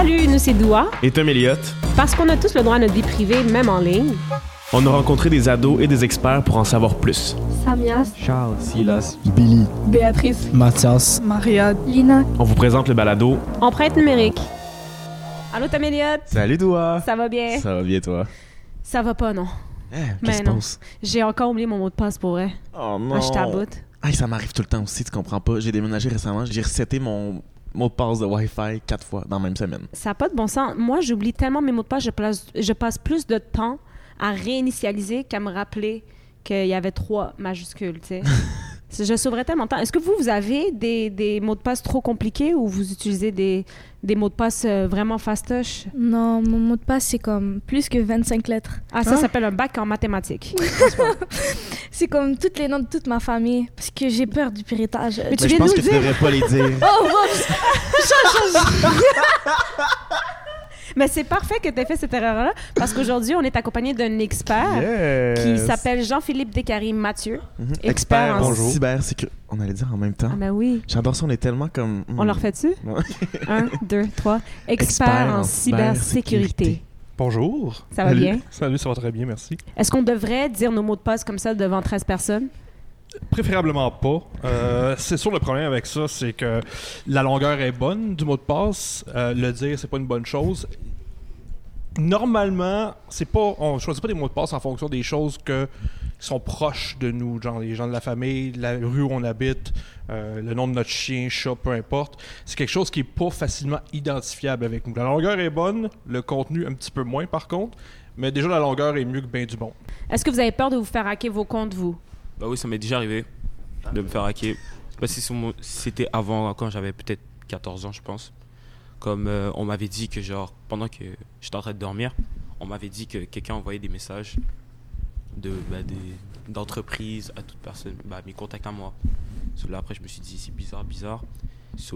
Salut, nous c'est Douaa et Tom-Eliot. Parce qu'on a tous le droit à notre vie privée, même en ligne. On a rencontré des ados et des experts pour en savoir plus. Samias, Charles, Silas, Billy, Béatrice, Mathias, Maria, Lina. On vous présente le balado Empreinte numérique. Allô Tom-Eliot. Salut Douaa. Ça va bien? Ça va bien toi? Ça va pas non. Qu'est-ce que tu... J'ai encore oublié mon mot de passe pour vrai. Oh non. Moi je t'aboute. Ah, ça m'arrive tout le temps aussi, tu comprends pas. J'ai déménagé récemment, j'ai reseté mon mot de passe de Wi-Fi 4 fois dans la même semaine. Ça n'a pas de bon sens. Moi, j'oublie tellement mes mots de passe, je passe plus de temps à réinitialiser qu'à me rappeler qu'il y avait 3 majuscules, tu sais. Je sauverais tellement de temps. Est-ce que vous avez des mots de passe trop compliqués ou vous utilisez des mots de passe vraiment fastoches? Non, mon mot de passe, c'est comme plus que 25 lettres. Ah, ça s'appelle un bac en mathématiques. C'est comme tous les noms de toute ma famille, parce que j'ai peur du piratage. Mais tu viens de nous le dire. Je pense que tu devrais pas les dire. Oh, wow! Mais c'est parfait que tu aies fait cette erreur-là, parce qu'aujourd'hui, on est accompagné d'un expert qui s'appelle Jean-Philippe Décarie-Mathieu. Mm-hmm. Expert en cybersécurité. On allait dire en même temps. Ah ben oui. J'adore ça, on est tellement comme... On le refait dessus? 1, 2, 3. Expert en cybersécurité. Bonjour. Ça va bien? Salut, ça va très bien, merci. Est-ce qu'on devrait dire nos mots de passe comme ça devant 13 personnes? Préférablement pas. C'est sûr, le problème avec ça, c'est que la longueur est bonne du mot de passe. Le dire, c'est pas une bonne chose. Normalement, c'est pas, on choisit pas des mots de passe en fonction des choses qui sont proches de nous, genre les gens de la famille, la rue où on habite, le nom de notre chien, chat, peu importe. C'est quelque chose qui n'est pas facilement identifiable avec nous. La longueur est bonne, le contenu un petit peu moins par contre, mais déjà la longueur est mieux que bien du bon. Est-ce que vous avez peur de vous faire hacker vos comptes, vous? Bah oui, ça m'est déjà arrivé de me faire hacker. C'était avant, quand j'avais peut-être 14 ans, je pense. Comme on m'avait dit que, genre, pendant que j'étais en train de dormir, on m'avait dit que quelqu'un envoyait des messages d'entreprise à toute personne, mes contacts à moi. Là, après, je me suis dit, c'est bizarre.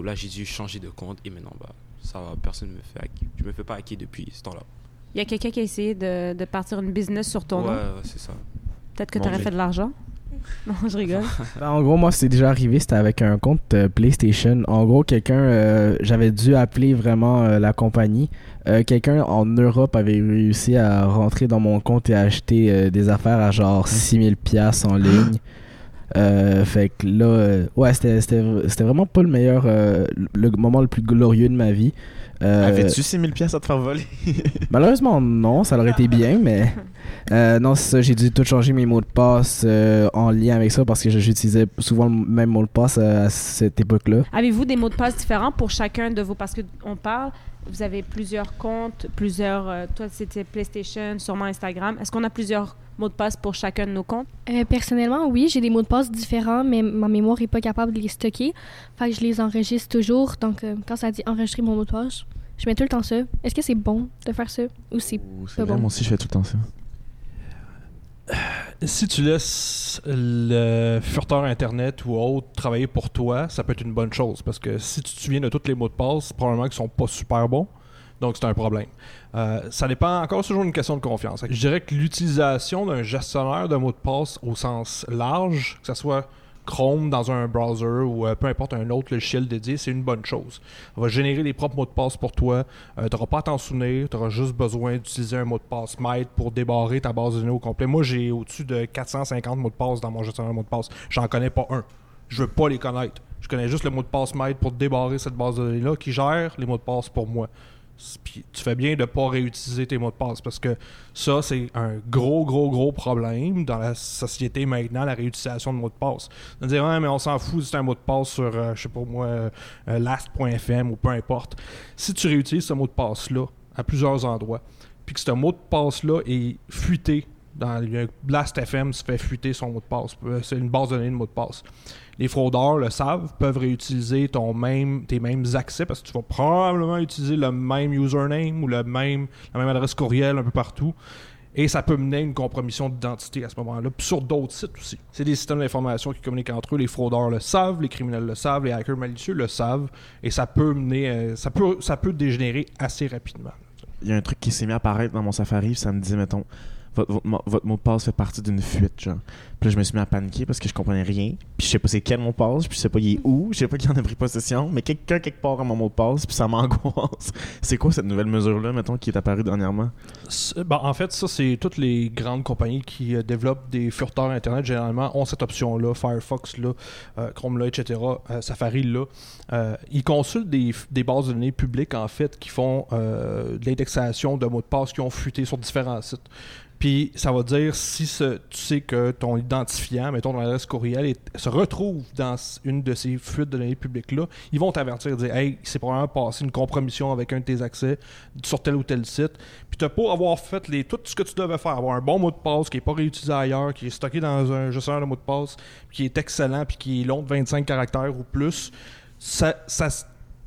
Là, j'ai dû changer de compte et maintenant, ça va, personne ne me fait hacker. Je ne me fais pas hacker depuis ce temps-là. Il y a quelqu'un qui a essayé de partir une business sur ton nom? Ouais, c'est ça. Peut-être que tu aurais fait de l'argent? Non, je rigole. En gros, moi, c'est déjà arrivé, c'était avec un compte PlayStation. En gros, quelqu'un, j'avais dû appeler vraiment la compagnie. Quelqu'un en Europe avait réussi à rentrer dans mon compte et à acheter des affaires à genre 6 000 $ en ligne. Fait que là, c'était vraiment pas le meilleur, le moment le plus glorieux de ma vie. Avais-tu 6 000 $ à te faire voler? Malheureusement, non, ça aurait été bien, mais non, c'est ça, j'ai dû tout changer mes mots de passe en lien avec ça parce que j'utilisais souvent le même mot de passe à cette époque-là. Avez-vous des mots de passe différents pour chacun de vous? Parce qu'on parle, vous avez plusieurs comptes, toi c'était PlayStation, sûrement Instagram. Est-ce qu'on a plusieurs mots de passe pour chacun de nos comptes? Personnellement, oui, j'ai des mots de passe différents, mais ma mémoire n'est pas capable de les stocker. Fait que je les enregistre toujours. Donc, quand ça dit enregistrer mon mot de passe, je mets tout le temps ça. Est-ce que c'est bon de faire ça ou c'est pas bon? Moi aussi, je fais tout le temps ça. Si tu laisses le furteur Internet ou autre travailler pour toi, ça peut être une bonne chose parce que si tu te souviens de tous les mots de passe, probablement qu'ils ne sont pas super bons. Donc, c'est un problème. Ça dépend encore, c'est toujours une question de confiance. Je dirais que l'utilisation d'un gestionnaire de mots de passe au sens large, que ce soit Chrome dans un browser ou peu importe un autre logiciel dédié, c'est une bonne chose. On va générer les propres mots de passe pour toi. Tu n'auras pas à t'en souvenir. Tu auras juste besoin d'utiliser un mot de passe maître pour débarrer ta base de données au complet. Moi, j'ai au-dessus de 450 mots de passe dans mon gestionnaire de mots de passe. J'en connais pas un. Je veux pas les connaître. Je connais juste le mot de passe maître pour débarrer cette base de données-là qui gère les mots de passe pour moi. Puis tu fais bien de ne pas réutiliser tes mots de passe parce que ça, c'est un gros problème dans la société maintenant, la réutilisation de mots de passe. On dit, mais on s'en fout si c'est un mot de passe sur, Last.fm ou peu importe. Si tu réutilises ce mot de passe-là à plusieurs endroits, puis que ce mot de passe-là est fuité, Last.fm se fait fuiter son mot de passe. C'est une base de données de mots de passe. Les fraudeurs le savent, peuvent réutiliser tes mêmes accès parce que tu vas probablement utiliser le même username ou la même adresse courriel un peu partout. Et ça peut mener à une compromission d'identité à ce moment-là. Puis sur d'autres sites aussi. C'est des systèmes d'information qui communiquent entre eux. Les fraudeurs le savent, les criminels le savent, les hackers malicieux le savent. Et ça peut mener, ça peut dégénérer assez rapidement. Il y a un truc qui s'est mis à apparaître dans mon Safari, ça me dit, mettons... votre mot de passe fait partie d'une fuite, genre. Puis là, je me suis mis à paniquer parce que je comprenais rien. Puis je sais pas c'est quel mot de passe, puis je sais pas il est où, je sais pas qui en a pris possession, mais quelqu'un quelque part a mon mot de passe, puis ça m'angoisse. C'est quoi cette nouvelle mesure-là, mettons, qui est apparue dernièrement? Ben, en fait, ça, c'est toutes les grandes compagnies qui développent des furteurs Internet, généralement, ont cette option-là, Firefox, là, Chrome-là, etc., Safari-là. Ils consultent des bases de données publiques, en fait, qui font de l'indexation de mots de passe qui ont fuité sur différents sites. Puis ça va dire si tu sais que ton identifiant, mettons ton adresse courriel, se retrouve dans une de ces fuites de données publiques-là, ils vont t'avertir, dire « Hey, c'est probablement passé une compromission avec un de tes accès sur tel ou tel site. » Puis t'as pas avoir fait tout ce que tu devais faire, avoir un bon mot de passe qui n'est pas réutilisé ailleurs, qui est stocké dans un gestionnaire de mots de passe, puis qui est excellent, puis qui est long de 25 caractères ou plus. Ça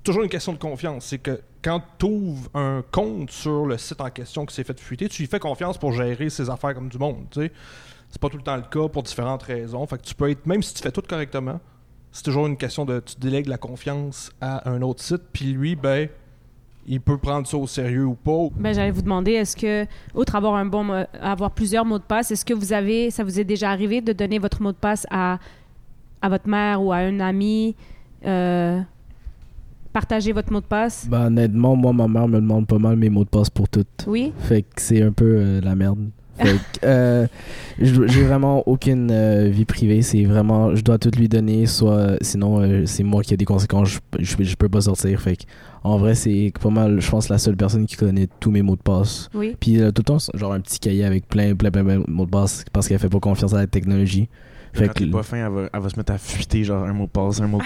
toujours une question de confiance, c'est que quand tu ouvres un compte sur le site en question qui s'est fait fuiter, tu lui fais confiance pour gérer ses affaires comme du monde, tu sais. C'est pas tout le temps le cas pour différentes raisons. Fait que tu peux être, même si tu fais tout correctement, c'est toujours une question de tu délègues la confiance à un autre site, puis lui, ben, il peut prendre ça au sérieux ou pas. Ben, j'allais vous demander, est-ce que, outre avoir plusieurs mots de passe, est-ce que ça vous est déjà arrivé de donner votre mot de passe à votre mère ou à un ami? Partager votre mot de passe? Ben, honnêtement, moi, ma mère me demande pas mal mes mots de passe pour tout. Oui? Fait que c'est un peu la merde. Fait que j'ai vraiment aucune vie privée. C'est vraiment, je dois tout lui donner, soit sinon, c'est moi qui ai des conséquences. Je peux pas sortir. Fait que, en vrai, c'est pas mal, je pense, la seule personne qui connaît tous mes mots de passe. Oui. Puis tout le temps, genre un petit cahier avec plein de mots de passe parce qu'elle fait pas confiance à la technologie. Fait quand t'es pas fin, elle va se mettre à fuiter genre un mot de passe là, un mot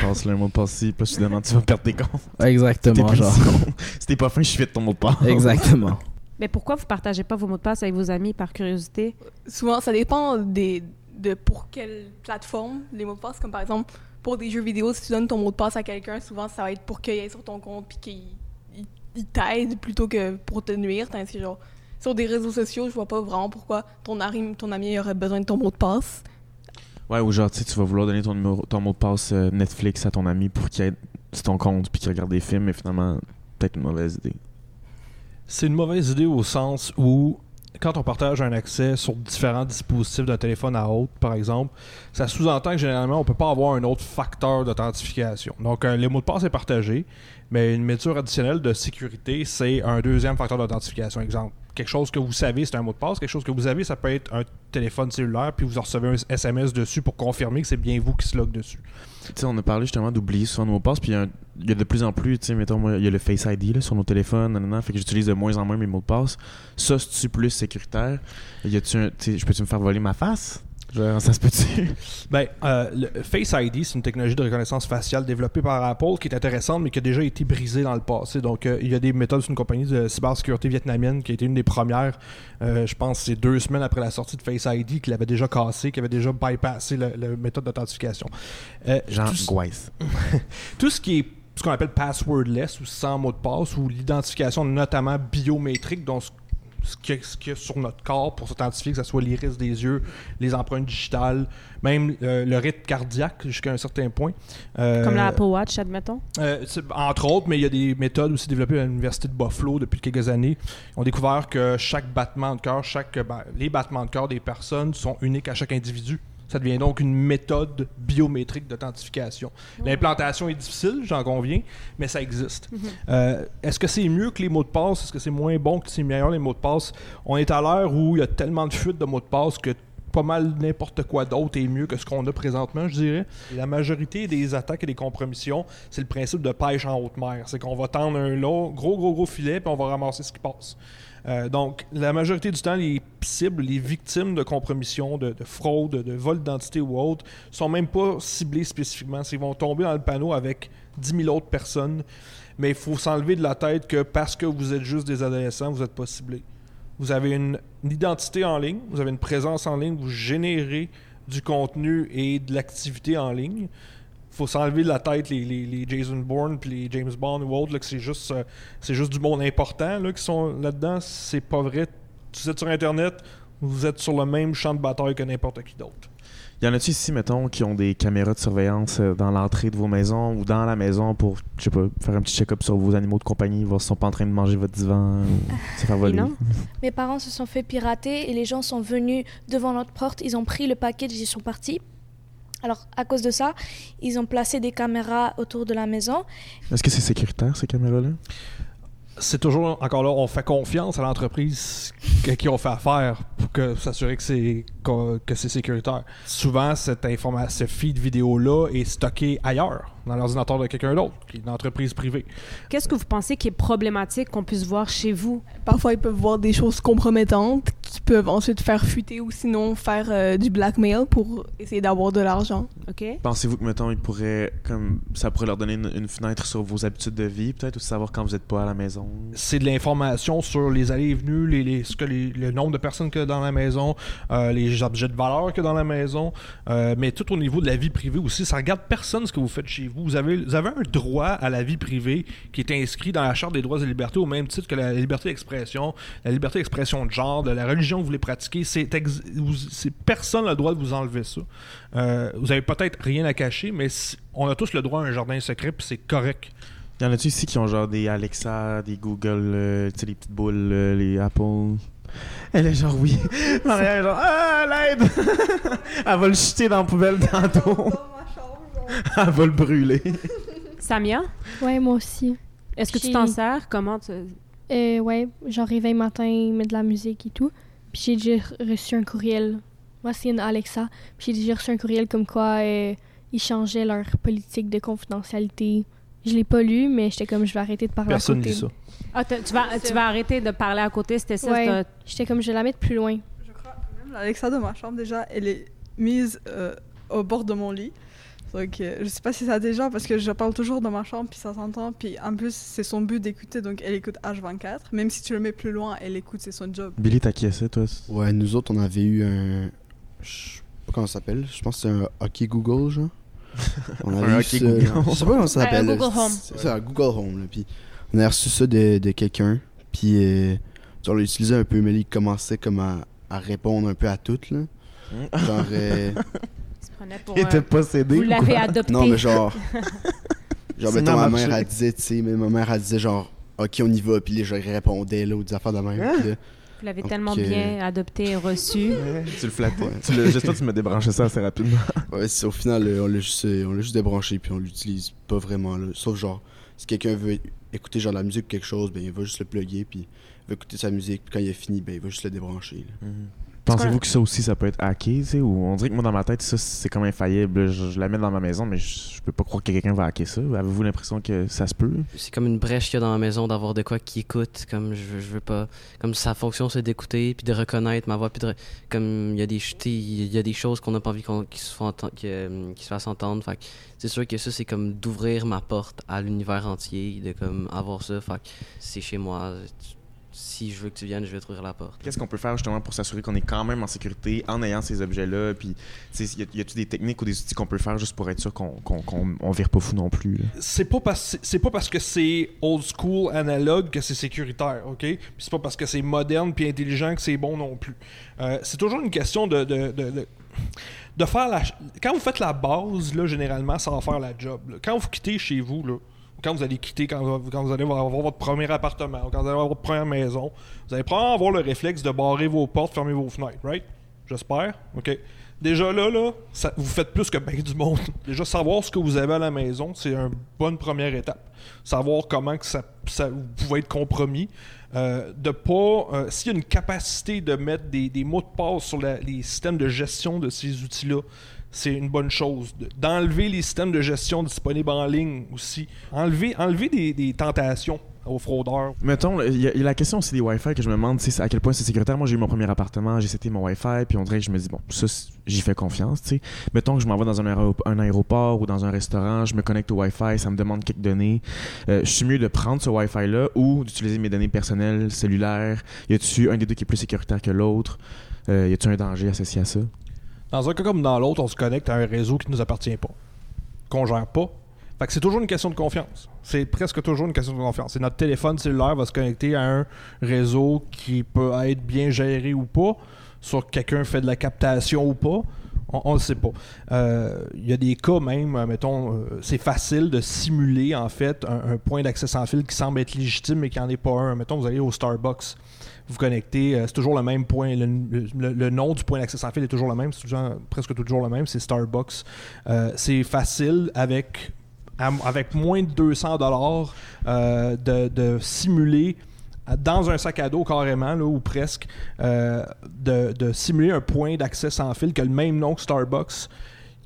de passe ici, puis soudainement tu vas perdre tes comptes. Exactement, genre. Si t'es pas fin, je fuite ton mot de passe. Exactement. Mais pourquoi vous partagez pas vos mots de passe avec vos amis, par curiosité? Souvent, ça dépend de pour quelle plateforme les mots de passe. Comme par exemple, pour des jeux vidéo, si tu donnes ton mot de passe à quelqu'un, souvent ça va être pour qu'il aille sur ton compte puis qu'il t'aide plutôt que pour te nuire. C'est genre, sur des réseaux sociaux, je vois pas vraiment pourquoi ton ami aurait besoin de ton mot de passe. Ouais, ou genre, tu sais, tu vas vouloir donner ton mot de passe Netflix à ton ami pour qu'il aide sur ton compte puis qu'il regarde des films, mais finalement, peut-être une mauvaise idée. C'est une mauvaise idée au sens où, quand on partage un accès sur différents dispositifs d'un téléphone à autre, par exemple, ça sous-entend que généralement, on ne peut pas avoir un autre facteur d'authentification. Donc, les mots de passe est partagé, mais une mesure additionnelle de sécurité, c'est un deuxième facteur d'authentification. Exemple, quelque chose que vous savez, c'est un mot de passe. Quelque chose que vous avez, ça peut être un téléphone cellulaire, puis vous en recevez un SMS dessus pour confirmer que c'est bien vous qui se logue dessus. Tu sais, on a parlé justement d'oublier souvent nos mots de passe, puis il y a de plus en plus, tu sais, mettons, moi, il y a le Face ID là, sur nos téléphones, fait que j'utilise de moins en moins mes mots de passe. Ça, c'est-tu plus sécuritaire? Je peux-tu me faire voler ma face? Genre, ça se peut-tu? Ben, le Face ID, c'est une technologie de reconnaissance faciale développée par Apple qui est intéressante, mais qui a déjà été brisée dans le passé. Donc, il y a des méthodes d'une compagnie de cybersécurité vietnamienne qui a été une des premières, je pense, c'est 2 semaines après la sortie de Face ID, qui l'avait déjà cassé, qui avait déjà bypassé la méthode d'authentification. Tout ce qui est ce qu'on appelle passwordless ou sans mot de passe, ou l'identification notamment biométrique, dont ce qu'il y a sur notre corps pour s'identifier, que ce soit l'iris des yeux, les empreintes digitales, même le rythme cardiaque jusqu'à un certain point. Comme la Apple Watch, admettons? Entre autres, mais il y a des méthodes aussi développées à l'Université de Buffalo depuis quelques années. Ils ont découvert que les battements de cœur des personnes sont uniques à chaque individu. Ça devient donc une méthode biométrique d'authentification. Mmh. L'implantation est difficile, j'en conviens, mais ça existe. Mmh. Est-ce que c'est mieux que les mots de passe? Est-ce que c'est moins bon que c'est meilleur les mots de passe? On est à l'ère où il y a tellement de fuites de mots de passe que pas mal n'importe quoi d'autre est mieux que ce qu'on a présentement, je dirais. La majorité des attaques et des compromissions, c'est le principe de pêche en haute mer. C'est qu'on va tendre un gros filet, puis on va ramasser ce qui passe. Donc, la majorité du temps, les cibles, les victimes de compromission, de fraude, de vol d'identité ou autre, sont même pas ciblées spécifiquement. Ils vont tomber dans le panneau avec 10 000 autres personnes, mais il faut s'enlever de la tête que parce que vous êtes juste des adolescents, vous n'êtes pas ciblés. Vous avez une identité en ligne, vous avez une présence en ligne, vous générez du contenu et de l'activité en ligne. Il faut s'enlever de la tête les Jason Bourne puis les James Bond ou autres, que c'est juste du monde important là, qui sont là-dedans. C'est pas vrai. Vous êtes sur Internet, vous êtes sur le même champ de bataille que n'importe qui d'autre. Il y en a-tu ici, mettons, qui ont des caméras de surveillance dans l'entrée de vos maisons ou dans la maison pour, je sais pas, faire un petit check-up sur vos animaux de compagnie, voir s'ils sont pas en train de manger votre divan ou se faire voler? Non. Mes parents se sont fait pirater et les gens sont venus devant notre porte, ils ont pris le package et ils sont partis. Alors, à cause de ça, ils ont placé des caméras autour de la maison. Est-ce que c'est sécuritaire, ces caméras-là? C'est toujours, encore là, on fait confiance à l'entreprise à qui on fait affaire pour que, s'assurer que c'est sécuritaire. Souvent, ce feed vidéo-là est stocké ailleurs, dans l'ordinateur de quelqu'un d'autre, qui est une entreprise privée. Qu'est-ce que vous pensez qui est problématique qu'on puisse voir chez vous? Parfois, ils peuvent voir des choses compromettantes qui peuvent ensuite faire fuiter ou sinon faire du blackmail pour essayer d'avoir de l'argent. Okay. Pensez-vous que, mettons, ça pourrait leur donner une fenêtre sur vos habitudes de vie, peut-être, ou savoir quand vous n'êtes pas à la maison? C'est de l'information sur les allées et venues, le nombre de personnes qu'il y a dans la maison, les objets de valeur qu'il y a dans la maison, mais tout au niveau de la vie privée aussi. Ça ne regarde personne ce que vous faites chez vous. Vous avez un droit à la vie privée qui est inscrit dans la Charte des droits et libertés au même titre que la liberté d'expression, de genre, de la religion que vous voulez pratiquer. Personne n'a le droit de vous enlever ça. Vous n'avez peut-être rien à cacher, mais on a tous le droit à un jardin secret, puis c'est correct. Il y en a-tu ici qui ont genre des Alexa, des Google, les petites boules, les Apple... Elle est genre oui. Maria est genre « Ah, l'aide! » Elle va le jeter dans la poubelle tantôt. Elle va le brûler. Samia? Ouais, moi aussi. Est-ce que tu t'en sers? Comment tu... Ouais, genre réveil matin, il met de la musique et tout. Puis j'ai déjà reçu un courriel. Moi, c'est une Alexa. Puis j'ai déjà reçu un courriel comme quoi ils changeaient leur politique de confidentialité. Je l'ai pas lu, mais j'étais comme je vais arrêter de parler à côté. Personne dit ça. Ah, tu vas arrêter de parler à côté, c'était ça? Ouais, j'étais comme je vais la mettre plus loin. Je crois même l'Alexa de ma chambre, déjà, elle est mise au bord de mon lit. Donc, je sais pas si ça déjà, parce que je parle toujours dans ma chambre, puis ça s'entend, puis en plus, c'est son but d'écouter, donc elle écoute H24. Même si tu le mets plus loin, elle écoute, c'est son job. Billy, t'acquiesçais, toi? Ouais, nous autres, on avait eu un... Je sais pas comment ça s'appelle, je pense que c'est un hockey Google, genre. On avait un hockey Google. Je sais pas comment ça s'appelle. Un Google Home. C'est un Google Home, là. Puis on a reçu ça de quelqu'un, puis on l'a utilisé un peu, mais il commençait comme à répondre un peu à tout, là. Genre... Il était possédé. Vous l'avez adopté. Non, mais genre mettons, ma mère, elle disait, tu sais, mais ma mère, elle disait, genre, OK, on y va, puis les gens répondaient, là, ou des affaires de même. Hein? Vous l'avez tellement bien adopté et reçu. Ouais. Tu le flattais. Ouais. J'espère que tu m'as débranché ça assez rapidement. Ouais, c'est au final, on l'a juste débranché, puis on l'utilise pas vraiment, là. Sauf, genre, si quelqu'un veut écouter, genre, la musique ou quelque chose, ben, il va juste le plugger, puis il va écouter sa musique, puis quand il a fini, ben, il va juste le débrancher, là. Mm-hmm. Pensez-vous que ça aussi, ça peut être hacké, tu sais, ou on dirait que moi, dans ma tête, ça, c'est comme infaillible. Je la mets dans ma maison, mais je peux pas croire que quelqu'un va hacker ça. Avez-vous l'impression que ça se peut? C'est comme une brèche qu'il y a dans ma maison d'avoir de quoi qui écoute, comme je veux pas... Comme sa fonction, c'est d'écouter, puis de reconnaître ma voix, puis de... Comme il y a des choses qu'on n'a pas envie qu'ils se fassent entendre, fait que c'est sûr que ça, c'est comme d'ouvrir ma porte à l'univers entier, de comme avoir ça, fait que c'est chez moi... Si je veux que tu viennes, je vais t'ouvrir la porte. Qu'est-ce qu'on peut faire justement pour s'assurer qu'on est quand même en sécurité en ayant ces objets-là? Puis, y a-t-il des techniques ou des outils qu'on peut faire juste pour être sûr qu'on vire pas fou non plus? Là? C'est pas parce que c'est old school analogue que c'est sécuritaire, OK? Puis c'est pas parce que c'est moderne puis intelligent que c'est bon non plus. C'est toujours une question de faire la... Quand vous faites la base, là, généralement, ça va faire la job. Là. Quand vous quittez chez vous, là, quand vous allez quitter, quand vous allez avoir votre premier appartement, quand vous allez avoir votre première maison, vous allez probablement avoir le réflexe de barrer vos portes, fermer vos fenêtres, right? J'espère. OK. Déjà là ça, vous faites plus que bien du monde. Déjà, savoir ce que vous avez à la maison, c'est une bonne première étape. Savoir comment que ça vous pouvez être compromis. S'il y a une capacité de mettre des mots de passe sur les systèmes de gestion de ces outils-là, c'est une bonne chose. D'enlever les systèmes de gestion disponibles en ligne aussi. Enlever des tentations aux fraudeurs. Mettons, il y a la question aussi des Wi-Fi que je me demande à quel point c'est sécuritaire. Moi, j'ai eu mon premier appartement, j'ai cité mon Wi-Fi, puis on dirait que je me dis, bon, ça, j'y fais confiance, tu sais. Mettons que je m'en vais dans un aéroport ou dans un restaurant, je me connecte au Wi-Fi, ça me demande quelques données. Je suis mieux de prendre ce Wi-Fi-là ou d'utiliser mes données personnelles, cellulaires. Y a-t-il un des deux qui est plus sécuritaire que l'autre? Y a-t-il un danger associé à ça? Dans un cas comme dans l'autre, on se connecte à un réseau qui ne nous appartient pas, qu'on ne gère pas. Fait que c'est toujours une question de confiance. C'est presque toujours une question de confiance. Et notre téléphone cellulaire va se connecter à un réseau qui peut être bien géré ou pas, sur quelqu'un fait de la captation ou pas. On ne sait pas. Y a des cas même, mettons, c'est facile de simuler en fait un point d'accès sans fil qui semble être légitime mais qui n'en est pas un. Mettons, vous allez au Starbucks, vous connectez, c'est toujours le même point, le nom du point d'accès sans fil est toujours le même, c'est toujours, presque toujours le même, c'est Starbucks. C'est facile avec moins de 200$ de simuler dans un sac à dos carrément, là, ou presque, de simuler un point d'accès sans fil qui a le même nom que Starbucks,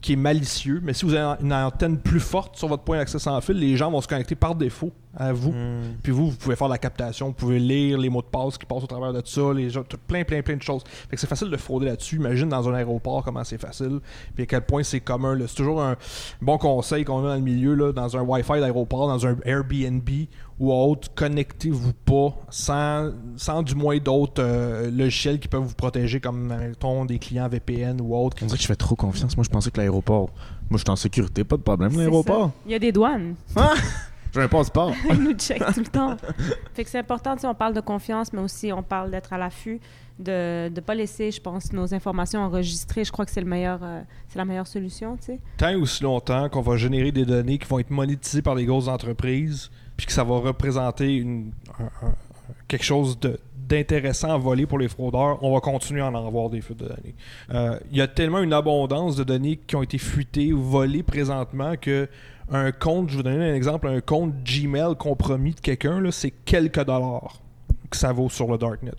qui est malicieux. Mais si vous avez une antenne plus forte sur votre point d'accès sans fil, les gens vont se connecter par défaut à vous. Puis vous pouvez faire la captation, vous pouvez lire les mots de passe qui passent au travers de ça, les gens, plein de choses. Fait que c'est facile de frauder là-dessus. Imagine dans un aéroport comment c'est facile, puis à quel point c'est commun. Là. C'est toujours un bon conseil qu'on a dans le milieu, là, dans un Wi-Fi d'aéroport, dans un Airbnb ou autre, connectez-vous pas sans du moins d'autres logiciels qui peuvent vous protéger, comme des clients VPN ou autres. On dirait que je fais trop confiance. Moi, je pensais que l'aéroport... Moi, je suis en sécurité, pas de problème, l'aéroport. Il y a des douanes. Ah! J'ai un passeport. Ils nous checkent tout le temps. Fait que c'est important, on parle de confiance, mais aussi on parle d'être à l'affût, de ne pas laisser, je pense, nos informations enregistrées. Je crois que c'est c'est la meilleure solution, tu sais. Tant et aussi longtemps qu'on va générer des données qui vont être monétisées par les grosses entreprises, puis que ça va représenter quelque chose d'intéressant à voler pour les fraudeurs, on va continuer à en avoir des fuites de données. Il y a tellement une abondance de données qui ont été fuitées ou volées présentement que un compte, je vais vous donner un exemple, un compte Gmail compromis de quelqu'un, là, c'est quelques dollars que ça vaut sur le Darknet.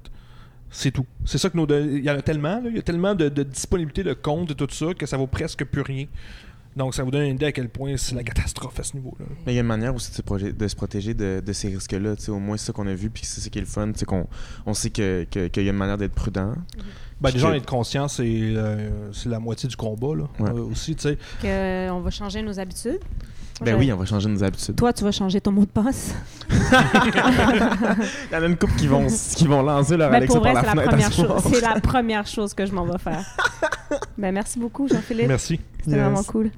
C'est tout. C'est ça que il y en a tellement, il y a tellement de disponibilité de comptes et tout ça que ça vaut presque plus rien. Donc, ça vous donne une idée à quel point c'est la catastrophe à ce niveau-là. Mais il y a une manière aussi de se protéger de ces risques-là. Au moins, c'est ça qu'on a vu, puis c'est ça qui est le fun. On sait qu'il y a une manière d'être prudent. Mm-hmm. Déjà, être conscient, c'est la moitié du combat. Là, aussi, on va changer nos habitudes. Oui, on va changer nos habitudes. Toi, tu vas changer ton mot de passe. Il y en a une couple qui vont lancer leur Alexa par la fenêtre. C'est la première chose que je m'en vais faire. Merci beaucoup, Jean-Philippe. Merci. C'était vraiment cool.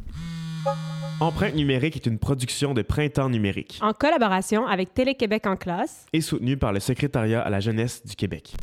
Empreinte numérique est une production de Printemps numérique, en collaboration avec Télé-Québec en classe et soutenue par le Secrétariat à la jeunesse du Québec.